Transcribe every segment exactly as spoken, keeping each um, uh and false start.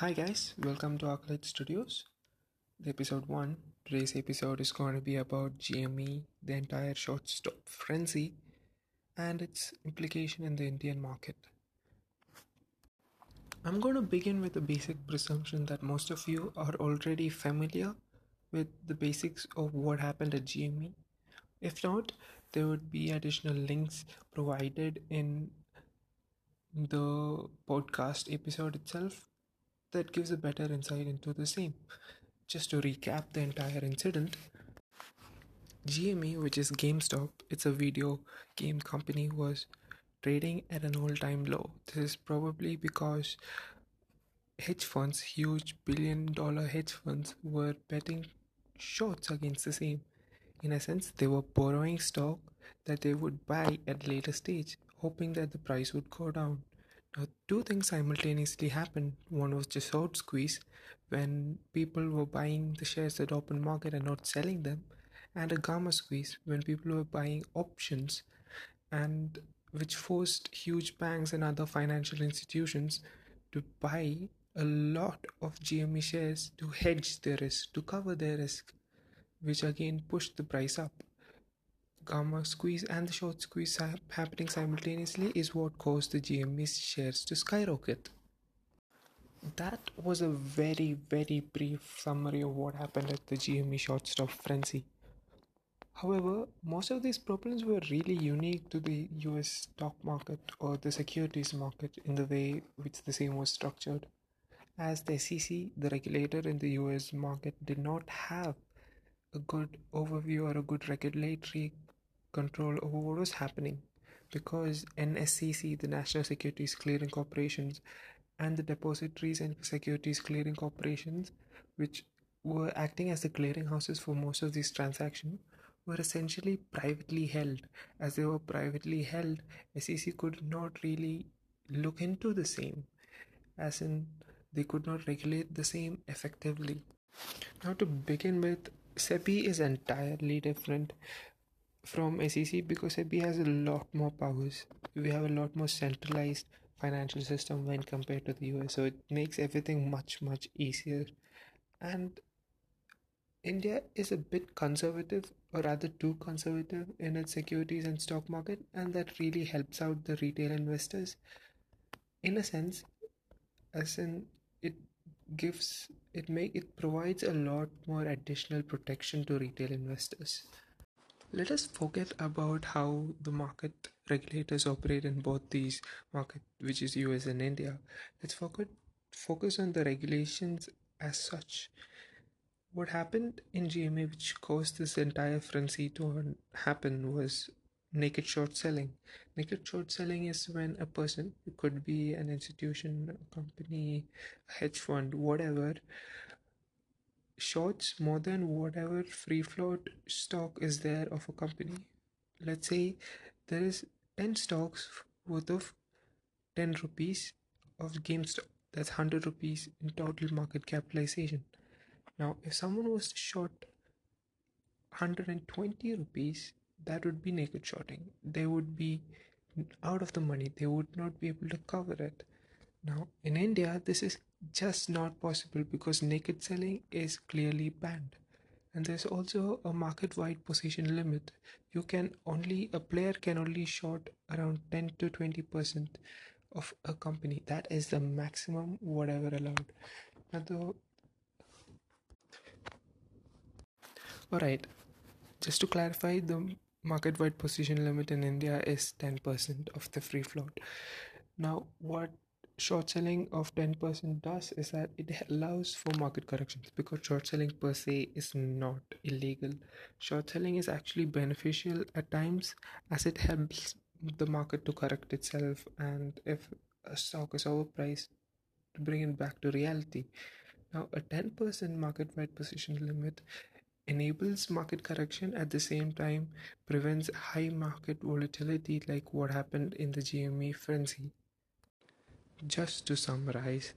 Hi guys, welcome to Arclight Studios. The episode one. Today's episode is going to be about G M E, the entire shortstop frenzy, and its implication in the Indian market. I'm going to begin with the basic presumption that most of you are already familiar with the basics of what happened at G M E. If not, there would be additional links provided in the podcast episode itself that gives a better insight into the same. Just to recap the entire incident, G M E, which is GameStop, it's a video game company, was trading at an all-time low. This is probably because hedge funds, huge billion dollar hedge funds, were betting shorts against the same. In a sense, they were borrowing stock that they would buy at later stage, hoping that the price would go down. Now, two things simultaneously happened. One was the short squeeze, when people were buying the shares at open market and not selling them, and a gamma squeeze, when people were buying options, and which forced huge banks and other financial institutions to buy a lot of G M E shares to hedge their risk, to cover their risk, which again pushed the price up. Gamma squeeze and the short squeeze happening simultaneously is what caused the G M E shares to skyrocket. That was a very, very brief summary of what happened at the G M E shortstop frenzy. However, most of these problems were really unique to the U S stock market or the securities market in the way which the same was structured, as the S E C, the regulator in the U S market, did not have a good overview or a good regulatory control over what was happening, because N S C C, the National Securities Clearing Corporations, and the depositories and securities clearing corporations, which were acting as the clearinghouses for most of these transactions, were essentially privately held. As they were privately held, S E C could not really look into the same, as in they could not regulate the same effectively. Now, to begin with, SEBI is entirely different from S E C because SEBI has a lot more powers. We have a lot more centralized financial system when compared to the U S, so it makes everything much much easier. And India is a bit conservative, or rather too conservative, in its securities and stock market, and that really helps out the retail investors in a sense, as in it gives it make it provides a lot more additional protection to retail investors. Let us forget about how the market regulators operate in both these markets, which is U S and India. Let's focus, focus on the regulations as such. What happened in G M E, which caused this entire frenzy to happen, was naked short selling. Naked short selling is when a person, it could be an institution, a company, a hedge fund, whatever, shorts more than whatever free float stock is there of a company. Let's say there is ten stocks worth of ten rupees of GameStop. That's one hundred rupees in total market capitalization. Now, if someone was to short one hundred twenty rupees, that would be naked shorting. They would be out of the money. They would not be able to cover it. Now, in India, this is just not possible because naked selling is clearly banned, and there's also a market-wide position limit. You can only a player can only short around ten to twenty percent of a company. That is the maximum whatever allowed. Now, the all right, just to clarify, the market-wide position limit in India is ten percent of the free float. Now, what short selling of ten percent does is that it allows for market corrections, because short selling per se is not illegal. Short selling is actually beneficial at times, as it helps the market to correct itself, and if a stock is overpriced, to bring it back to reality. Now, a ten percent market-wide position limit enables market correction, at the same time prevents high market volatility like what happened in the G M E frenzy. Just to summarize,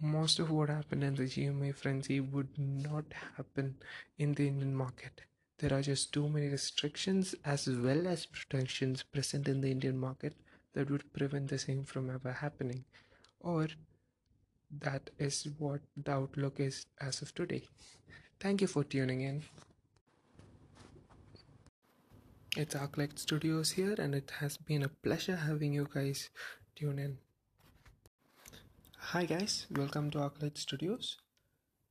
most of what happened in the G M E frenzy would not happen in the Indian market. There are just too many restrictions as well as protections present in the Indian market that would prevent the same from ever happening, or that is what the outlook is as of today. Thank you for tuning in. It's Arclight Studios here, and it has been a pleasure having you guys tune in. Hi guys, welcome to Arclight Studios.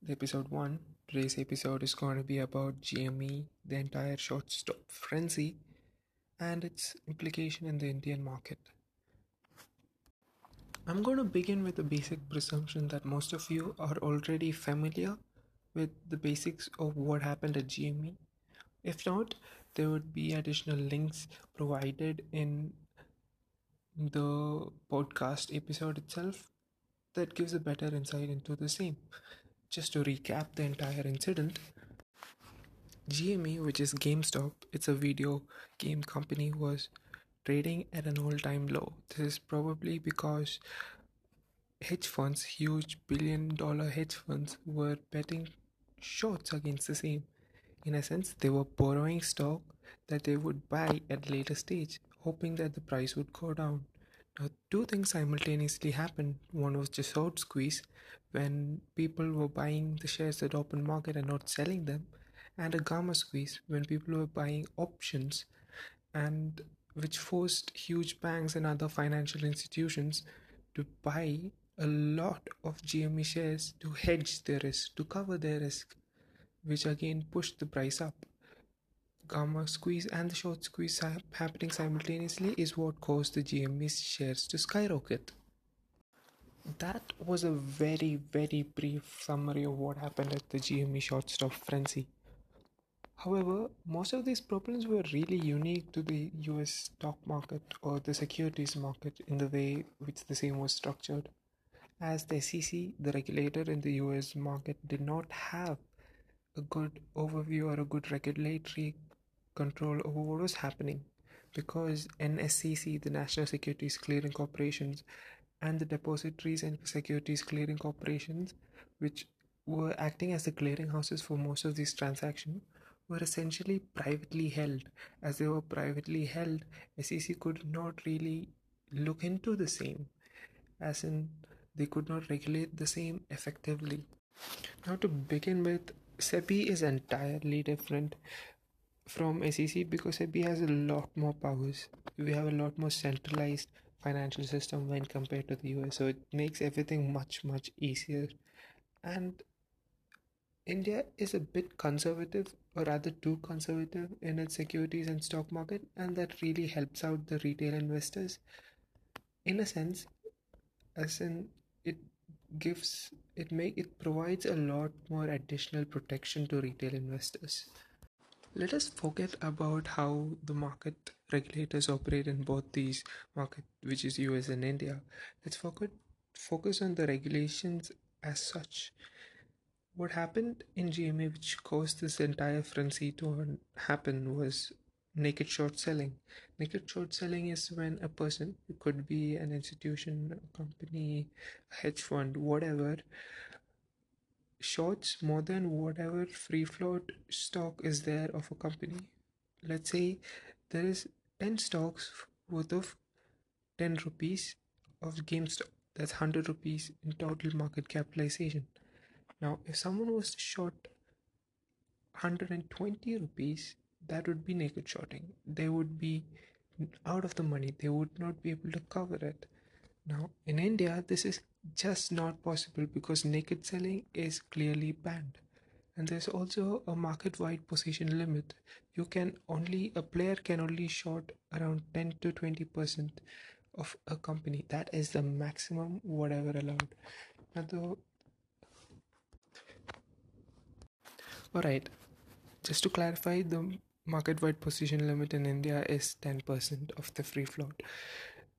Episode one. Today's episode is going to be about G M E, the entire short stop frenzy, and its implication in the Indian market. I'm going to begin with the basic presumption that most of you are already familiar with the basics of what happened at G M E. If not, there would be additional links provided in the podcast episode itself that gives a better insight into the same. Just to recap the entire incident, G M E, which is GameStop, it's a video game company, was trading at an all-time low. This is probably because hedge funds, huge billion dollar hedge funds, were betting shorts against the same. In essence, they were borrowing stock that they would buy at a later stage, hoping that the price would go down. Now, two things simultaneously happened. One was the short squeeze, when people were buying the shares at open market and not selling them, and a gamma squeeze, when people were buying options, and which forced huge banks and other financial institutions to buy a lot of G M E shares to hedge their risk, to cover their risk, which again pushed the price up. Gamma squeeze and the short squeeze happening simultaneously is what caused the G M E shares to skyrocket. That was a very, very brief summary of what happened at the G M E short stop frenzy. However, most of these problems were really unique to the U S stock market or the securities market in the way which the same was structured, as the S E C, the regulator in the U S market, did not have a good overview or a good regulatory control over what was happening, because N S C C, the National Securities Clearing Corporations, and the depositories and securities clearing corporations, which were acting as the clearinghouses for most of these transactions, were essentially privately held. As they were privately held, S E C could not really look into the same, as in they could not regulate the same effectively. Now, to begin with, SEBI is entirely different from S E C because SEBI has a lot more powers. We have a lot more centralized financial system when compared to the U S, so it makes everything much, much easier. And India is a bit conservative, or rather too conservative, in its securities and stock market, and that really helps out the retail investors in a sense, as in it gives it make it provides a lot more additional protection to retail investors. Let us forget about how the market regulators operate in both these markets, which is U S and India. Let's focus focus on the regulations as such. What happened in G M E, which caused this entire frenzy to happen, was naked short selling. Naked short selling is when a person, it could be an institution, a company, a hedge fund, whatever, shorts more than whatever free float stock is there of a company. Let's say there is ten stocks worth of ten rupees of GameStop. That's one hundred rupees in total market capitalization. Now, if someone was to short one hundred twenty rupees, that would be naked shorting. They would be out of the money. They would not be able to cover it. Now, in India, this is just not possible because naked selling is clearly banned. And there's also a market-wide position limit. You can only, a player can only short around ten to twenty percent of a company. That is the maximum whatever allowed. Now, the Alright, just to clarify, the market-wide position limit in India is ten percent of the free float.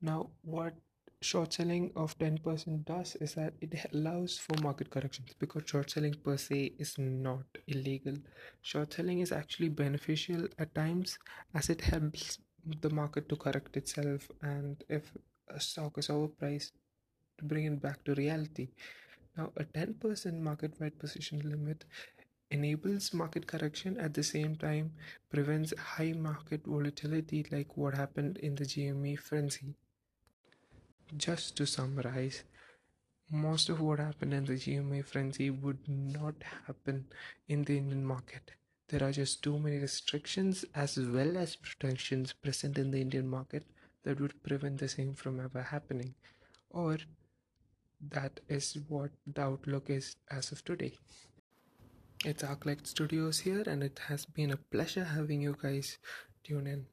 Now, what short selling of ten percent does is that it allows for market corrections, because short selling per se is not illegal. Short selling is actually beneficial at times, as it helps the market to correct itself, and if a stock is overpriced, to bring it back to reality. Now, a ten percent market-wide position limit enables market correction, at the same time prevents high market volatility like what happened in the G M E frenzy. Just to summarize, most of what happened in the G M E frenzy would not happen in the Indian market. There are just too many restrictions as well as protections present in the Indian market that would prevent the same from ever happening, or that is what the outlook is as of today. It's Arclight Studios here, and it has been a pleasure having you guys tune in.